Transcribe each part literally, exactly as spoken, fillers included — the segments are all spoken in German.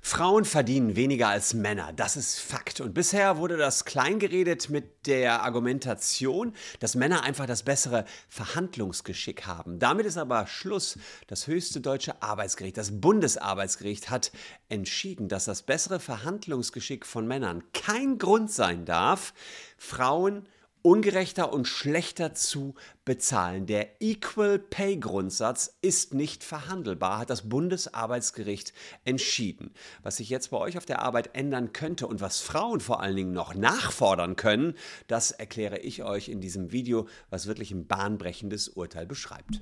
Frauen verdienen weniger als Männer, das ist Fakt. Und bisher wurde das kleingeredet mit der Argumentation, dass Männer einfach das bessere Verhandlungsgeschick haben. Damit ist aber Schluss. Das höchste deutsche Arbeitsgericht, das Bundesarbeitsgericht, hat entschieden, dass das bessere Verhandlungsgeschick von Männern kein Grund sein darf, Frauen ungerechter und schlechter zu bezahlen. Der Equal-Pay-Grundsatz ist nicht verhandelbar, hat das Bundesarbeitsgericht entschieden. Was sich jetzt bei euch auf der Arbeit ändern könnte und was Frauen vor allen Dingen noch nachfordern können, das erkläre ich euch in diesem Video, was wirklich ein bahnbrechendes Urteil beschreibt.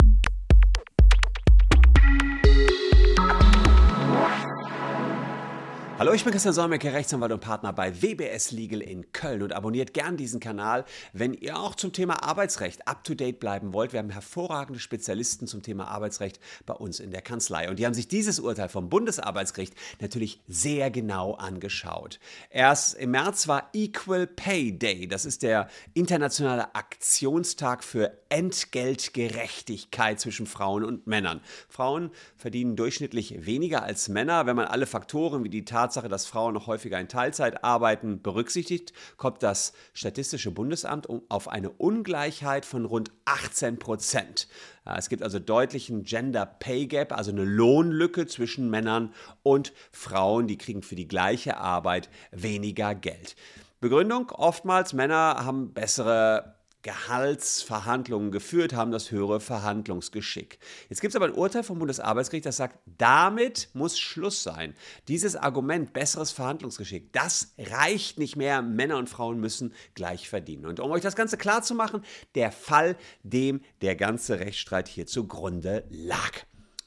Hallo, ich bin Christian Solmecke, Rechtsanwalt und Partner bei W B S Legal in Köln, und abonniert gern diesen Kanal, wenn ihr auch zum Thema Arbeitsrecht up-to-date bleiben wollt. Wir haben hervorragende Spezialisten zum Thema Arbeitsrecht bei uns in der Kanzlei, und die haben sich dieses Urteil vom Bundesarbeitsgericht natürlich sehr genau angeschaut. Erst im März war Equal Pay Day, das ist der internationale Aktionstag für Entgeltgerechtigkeit zwischen Frauen und Männern. Frauen verdienen durchschnittlich weniger als Männer. Wenn man alle Faktoren wie die Tatsache, dass Frauen noch häufiger in Teilzeit arbeiten, berücksichtigt, kommt das Statistische Bundesamt auf eine Ungleichheit von rund achtzehn Prozent. Es gibt also deutlichen Gender Pay Gap, also eine Lohnlücke zwischen Männern und Frauen. Die kriegen für die gleiche Arbeit weniger Geld. Begründung: Oftmals Männer haben bessere Gehaltsverhandlungen geführt, haben das höhere Verhandlungsgeschick. Jetzt gibt es aber ein Urteil vom Bundesarbeitsgericht, das sagt, damit muss Schluss sein. Dieses Argument, besseres Verhandlungsgeschick, das reicht nicht mehr. Männer und Frauen müssen gleich verdienen. Und um euch das Ganze klar zu machen, der Fall, dem der ganze Rechtsstreit hier zugrunde lag.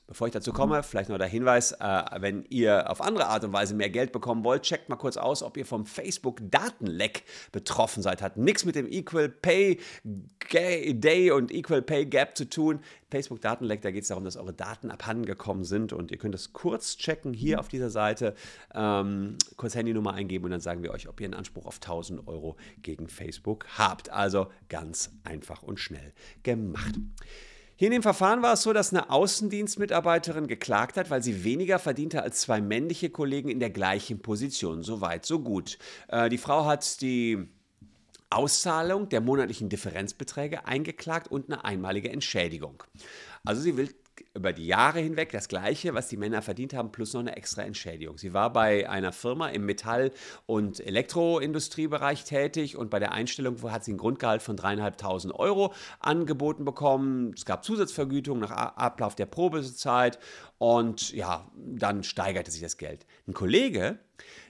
Bevor ich dazu komme, vielleicht noch der Hinweis, äh, wenn ihr auf andere Art und Weise mehr Geld bekommen wollt, checkt mal kurz aus, ob ihr vom Facebook-Datenleck betroffen seid. Hat nichts mit dem Equal Pay Day und Equal Pay Gap zu tun. Facebook-Datenleck, da geht es darum, dass eure Daten abhanden gekommen sind, und ihr könnt das kurz checken hier auf dieser Seite, ähm, kurz Handynummer eingeben, und dann sagen wir euch, ob ihr einen Anspruch auf tausend Euro gegen Facebook habt. Also ganz einfach und schnell gemacht. Hier in dem Verfahren war es so, dass eine Außendienstmitarbeiterin geklagt hat, weil sie weniger verdiente als zwei männliche Kollegen in der gleichen Position. So weit, so gut. Äh, die Frau hat die Auszahlung der monatlichen Differenzbeträge eingeklagt und eine einmalige Entschädigung. Also sie will über die Jahre hinweg das Gleiche, was die Männer verdient haben, plus noch eine extra Entschädigung. Sie war bei einer Firma im Metall- und Elektroindustriebereich tätig, und bei der Einstellung hat sie ein Grundgehalt von dreitausendfünfhundert Euro angeboten bekommen. Es gab Zusatzvergütungen nach Ablauf der Probezeit, und ja, dann steigerte sich das Geld. Ein Kollege,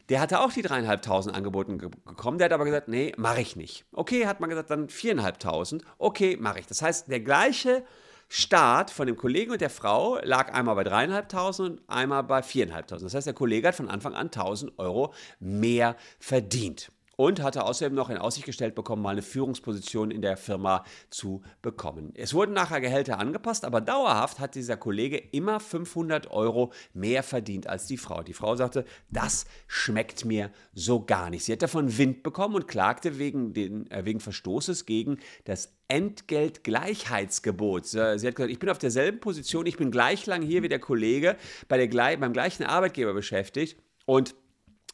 der hatte auch die dreitausendfünfhundert angeboten bekommen, der hat aber gesagt, nee, mache ich nicht. Okay, hat man gesagt, dann viertausendfünfhundert, okay, mache ich. Das heißt, der gleiche Start von dem Kollegen und der Frau lag einmal bei dreitausendfünfhundert und einmal bei viertausendfünfhundert. Das heißt, der Kollege hat von Anfang an tausend Euro mehr verdient und hatte außerdem noch in Aussicht gestellt bekommen, mal eine Führungsposition in der Firma zu bekommen. Es wurden nachher Gehälter angepasst, aber dauerhaft hat dieser Kollege immer fünfhundert Euro mehr verdient als die Frau. Die Frau sagte, das schmeckt mir so gar nicht. Sie hat davon Wind bekommen und klagte wegen, den, äh, wegen Verstoßes gegen das Entgeltgleichheitsgebot. Sie hat gesagt, ich bin auf derselben Position, ich bin gleich lang hier wie der Kollege, bei der, beim gleichen Arbeitgeber beschäftigt, und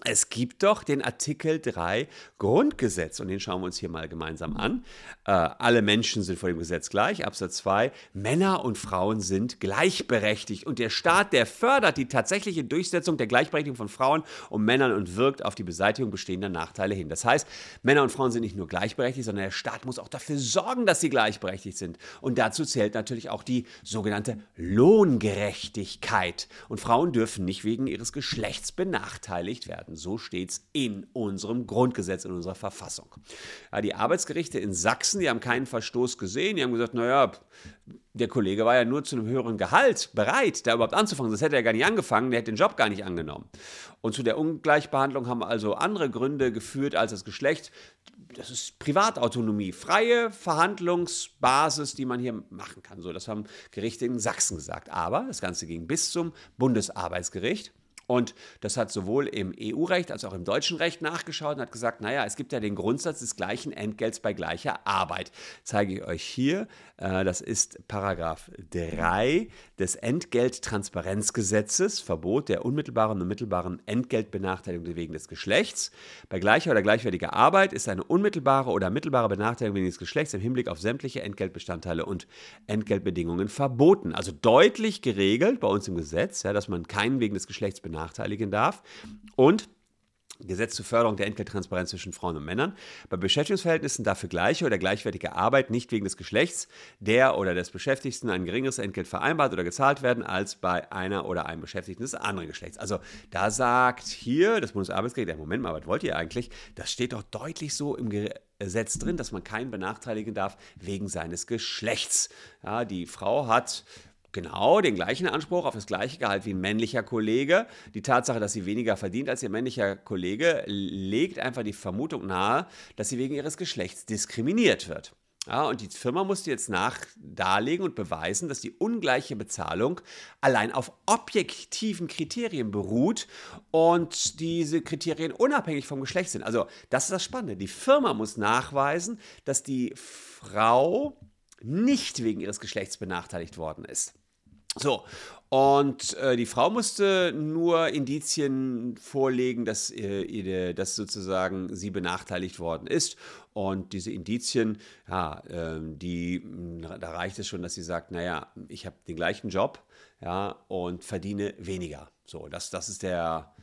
es gibt doch den Artikel drei Grundgesetz, und den schauen wir uns hier mal gemeinsam an. Äh, alle Menschen sind vor dem Gesetz gleich, Absatz zwei. Männer und Frauen sind gleichberechtigt, und der Staat, der fördert die tatsächliche Durchsetzung der Gleichberechtigung von Frauen und Männern und wirkt auf die Beseitigung bestehender Nachteile hin. Das heißt, Männer und Frauen sind nicht nur gleichberechtigt, sondern der Staat muss auch dafür sorgen, dass sie gleichberechtigt sind. Und dazu zählt natürlich auch die sogenannte Lohngerechtigkeit. Und Frauen dürfen nicht wegen ihres Geschlechts benachteiligt werden. So steht es in unserem Grundgesetz, in unserer Verfassung. Ja, die Arbeitsgerichte in Sachsen, die haben keinen Verstoß gesehen. Die haben gesagt, naja, der Kollege war ja nur zu einem höheren Gehalt bereit, da überhaupt anzufangen. Sonst hätte er gar nicht angefangen, der hätte den Job gar nicht angenommen. Und zu der Ungleichbehandlung haben also andere Gründe geführt als das Geschlecht. Das ist Privatautonomie, freie Verhandlungsbasis, die man hier machen kann. So, das haben Gerichte in Sachsen gesagt. Aber das Ganze ging bis zum Bundesarbeitsgericht. Und das hat sowohl im E U-Recht als auch im deutschen Recht nachgeschaut und hat gesagt, naja, es gibt ja den Grundsatz des gleichen Entgelts bei gleicher Arbeit. Zeige ich euch hier, äh, das ist Paragraph drei des Entgelttransparenzgesetzes, Verbot der unmittelbaren und mittelbaren Entgeltbenachteiligung wegen des Geschlechts. Bei gleicher oder gleichwertiger Arbeit ist eine unmittelbare oder mittelbare Benachteiligung wegen des Geschlechts im Hinblick auf sämtliche Entgeltbestandteile und Entgeltbedingungen verboten. Also deutlich geregelt bei uns im Gesetz, ja, dass man keinen wegen des Geschlechts benachteiligen darf. Und Gesetz zur Förderung der Entgelttransparenz zwischen Frauen und Männern. Bei Beschäftigungsverhältnissen darf für gleiche oder gleichwertige Arbeit nicht wegen des Geschlechts der oder des Beschäftigten ein geringeres Entgelt vereinbart oder gezahlt werden, als bei einer oder einem Beschäftigten des anderen Geschlechts. Also da sagt hier das Bundesarbeitsgericht, ja, Moment mal, was wollt ihr eigentlich? Das steht doch deutlich so im Gesetz drin, dass man keinen benachteiligen darf wegen seines Geschlechts. Ja, die Frau hat genau den gleichen Anspruch auf das gleiche Gehalt wie ein männlicher Kollege. Die Tatsache, dass sie weniger verdient als ihr männlicher Kollege, legt einfach die Vermutung nahe, dass sie wegen ihres Geschlechts diskriminiert wird. Ja, und die Firma musste jetzt nach darlegen und beweisen, dass die ungleiche Bezahlung allein auf objektiven Kriterien beruht und diese Kriterien unabhängig vom Geschlecht sind. Also das ist das Spannende. Die Firma muss nachweisen, dass die Frau nicht wegen ihres Geschlechts benachteiligt worden ist. So, und äh, die Frau musste nur Indizien vorlegen, dass, äh, ihre, dass sozusagen sie benachteiligt worden ist. Und diese Indizien, ja, äh, die, da reicht es schon, dass sie sagt, naja, ich habe den gleichen Job, ja, und verdiene weniger. So, das, das ist der...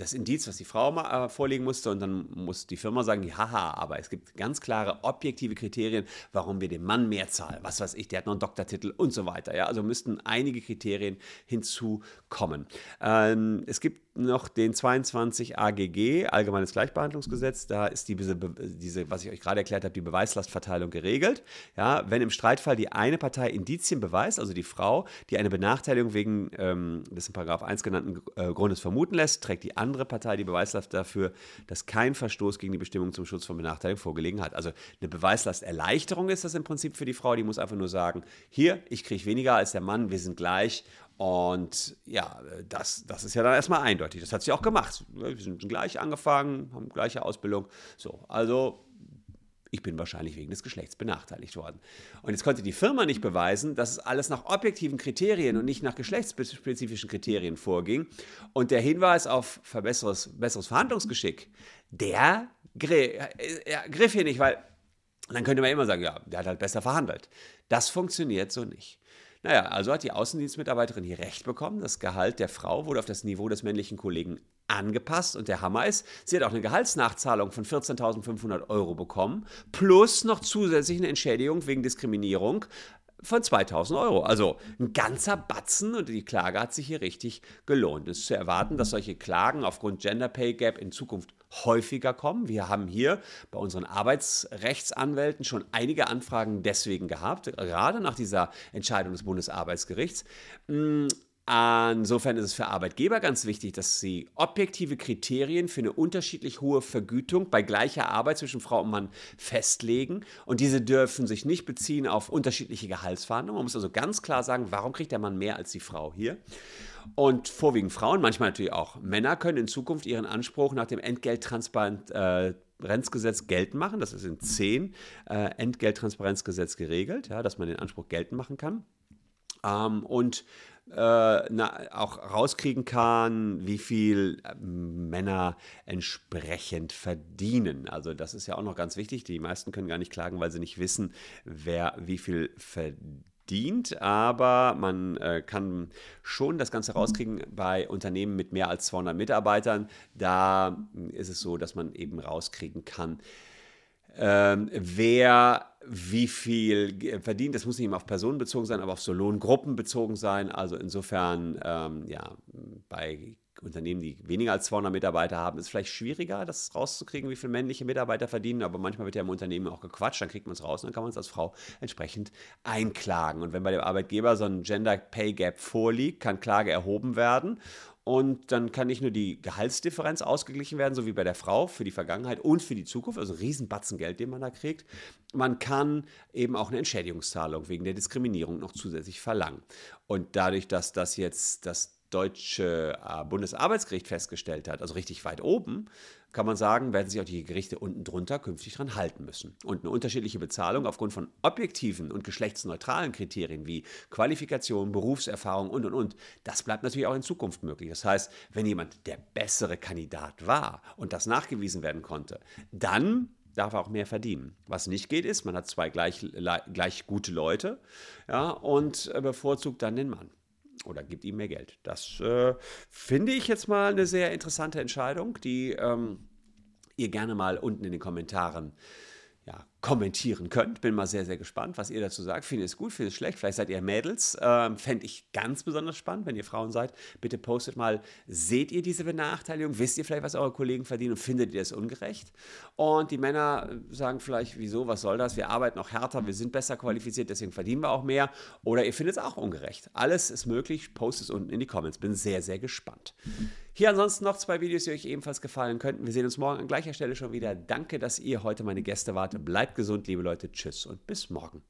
das Indiz, was die Frau mal, äh, vorlegen musste, und dann muss die Firma sagen, haha, aber es gibt ganz klare objektive Kriterien, warum wir dem Mann mehr zahlen, was weiß ich, der hat noch einen Doktortitel und so weiter. Ja? Also müssten einige Kriterien hinzukommen. Ähm, es gibt noch den zweiundzwanzig A G G, Allgemeines Gleichbehandlungsgesetz, da ist die, diese, diese, was ich euch gerade erklärt habe, die Beweislastverteilung geregelt. Ja? Wenn im Streitfall die eine Partei Indizien beweist, also die Frau, die eine Benachteiligung wegen ähm, des in Paragraph eins genannten äh, Grundes vermuten lässt, trägt die andere andere Partei die Beweislast dafür, dass kein Verstoß gegen die Bestimmung zum Schutz von Benachteiligung vorgelegen hat. Also eine Beweislasterleichterung ist das im Prinzip für die Frau, die muss einfach nur sagen, hier, ich kriege weniger als der Mann, wir sind gleich, und ja, das, das ist ja dann erstmal eindeutig, das hat sie auch gemacht, wir sind gleich angefangen, haben gleiche Ausbildung, so, also ich bin wahrscheinlich wegen des Geschlechts benachteiligt worden. Und jetzt konnte die Firma nicht beweisen, dass es alles nach objektiven Kriterien und nicht nach geschlechtsspezifischen Kriterien vorging. Und der Hinweis auf besseres, besseres Verhandlungsgeschick, der griff hier nicht, weil dann könnte man immer sagen, ja, der hat halt besser verhandelt. Das funktioniert so nicht. Naja, also hat die Außendienstmitarbeiterin hier Recht bekommen. Das Gehalt der Frau wurde auf das Niveau des männlichen Kollegen angepasst. Und der Hammer ist, sie hat auch eine Gehaltsnachzahlung von vierzehntausendfünfhundert Euro bekommen, plus noch zusätzlich eine Entschädigung wegen Diskriminierung von zweitausend Euro. Also ein ganzer Batzen, und die Klage hat sich hier richtig gelohnt. Es ist zu erwarten, dass solche Klagen aufgrund Gender Pay Gap in Zukunft häufiger kommen. Wir haben hier bei unseren Arbeitsrechtsanwälten schon einige Anfragen deswegen gehabt, gerade nach dieser Entscheidung des Bundesarbeitsgerichts. Insofern ist es für Arbeitgeber ganz wichtig, dass sie objektive Kriterien für eine unterschiedlich hohe Vergütung bei gleicher Arbeit zwischen Frau und Mann festlegen, und diese dürfen sich nicht beziehen auf unterschiedliche Gehaltsverhandlungen. Man muss also ganz klar sagen, warum kriegt der Mann mehr als die Frau hier? Und vorwiegend Frauen, manchmal natürlich auch Männer, können in Zukunft ihren Anspruch nach dem Entgelttransparenz äh, Transparenzgesetz geltend machen. Das ist in zehn äh, Entgelttransparenzgesetz geregelt, ja, dass man den Anspruch geltend machen kann. Ähm, und äh, na, auch rauskriegen kann, wie viel äh, Männer entsprechend verdienen. Also das ist ja auch noch ganz wichtig. Die meisten können gar nicht klagen, weil sie nicht wissen, wer wie viel verdient. Dient, aber man äh, kann schon das Ganze rauskriegen bei Unternehmen mit mehr als zweihundert Mitarbeitern. Da ist es so, dass man eben rauskriegen kann, ähm, wer wie viel verdient. Das muss nicht immer auf Personen bezogen sein, aber auf so Lohngruppen bezogen sein. Also insofern, ähm, ja, bei Unternehmen, die weniger als zweihundert Mitarbeiter haben, ist vielleicht schwieriger, das rauszukriegen, wie viele männliche Mitarbeiter verdienen, aber manchmal wird ja im Unternehmen auch gequatscht, dann kriegt man es raus und dann kann man es als Frau entsprechend einklagen. Und wenn bei dem Arbeitgeber so ein Gender Pay Gap vorliegt, kann Klage erhoben werden, und dann kann nicht nur die Gehaltsdifferenz ausgeglichen werden, so wie bei der Frau, für die Vergangenheit und für die Zukunft, also ein Riesenbatzen Geld, den man da kriegt. Man kann eben auch eine Entschädigungszahlung wegen der Diskriminierung noch zusätzlich verlangen. Und dadurch, dass das jetzt das deutsche Bundesarbeitsgericht festgestellt hat, also richtig weit oben, kann man sagen, werden sich auch die Gerichte unten drunter künftig dran halten müssen. Und eine unterschiedliche Bezahlung aufgrund von objektiven und geschlechtsneutralen Kriterien wie Qualifikation, Berufserfahrung und, und, und, das bleibt natürlich auch in Zukunft möglich. Das heißt, wenn jemand der bessere Kandidat war und das nachgewiesen werden konnte, dann darf er auch mehr verdienen. Was nicht geht, ist, man hat zwei gleich, gleich gute Leute, ja, und bevorzugt dann den Mann. Oder gibt ihm mehr Geld. Das äh, finde ich jetzt mal eine sehr interessante Entscheidung, die ähm, ihr gerne mal unten in den Kommentaren ja, kommentieren könnt. Bin mal sehr, sehr gespannt, was ihr dazu sagt. Finde ich es gut, finde ich es schlecht. Vielleicht seid ihr Mädels. Ähm, fände ich ganz besonders spannend, wenn ihr Frauen seid. Bitte postet mal, seht ihr diese Benachteiligung? Wisst ihr vielleicht, was eure Kollegen verdienen und findet ihr das ungerecht? Und die Männer sagen vielleicht, wieso, was soll das? Wir arbeiten noch härter, wir sind besser qualifiziert, deswegen verdienen wir auch mehr. Oder ihr findet es auch ungerecht. Alles ist möglich. Postet es unten in die Comments. Bin sehr, sehr gespannt. Hier ansonsten noch zwei Videos, die euch ebenfalls gefallen könnten. Wir sehen uns morgen an gleicher Stelle schon wieder. Danke, dass ihr heute meine Gäste wart. Bleibt gesund, liebe Leute. Tschüss und bis morgen.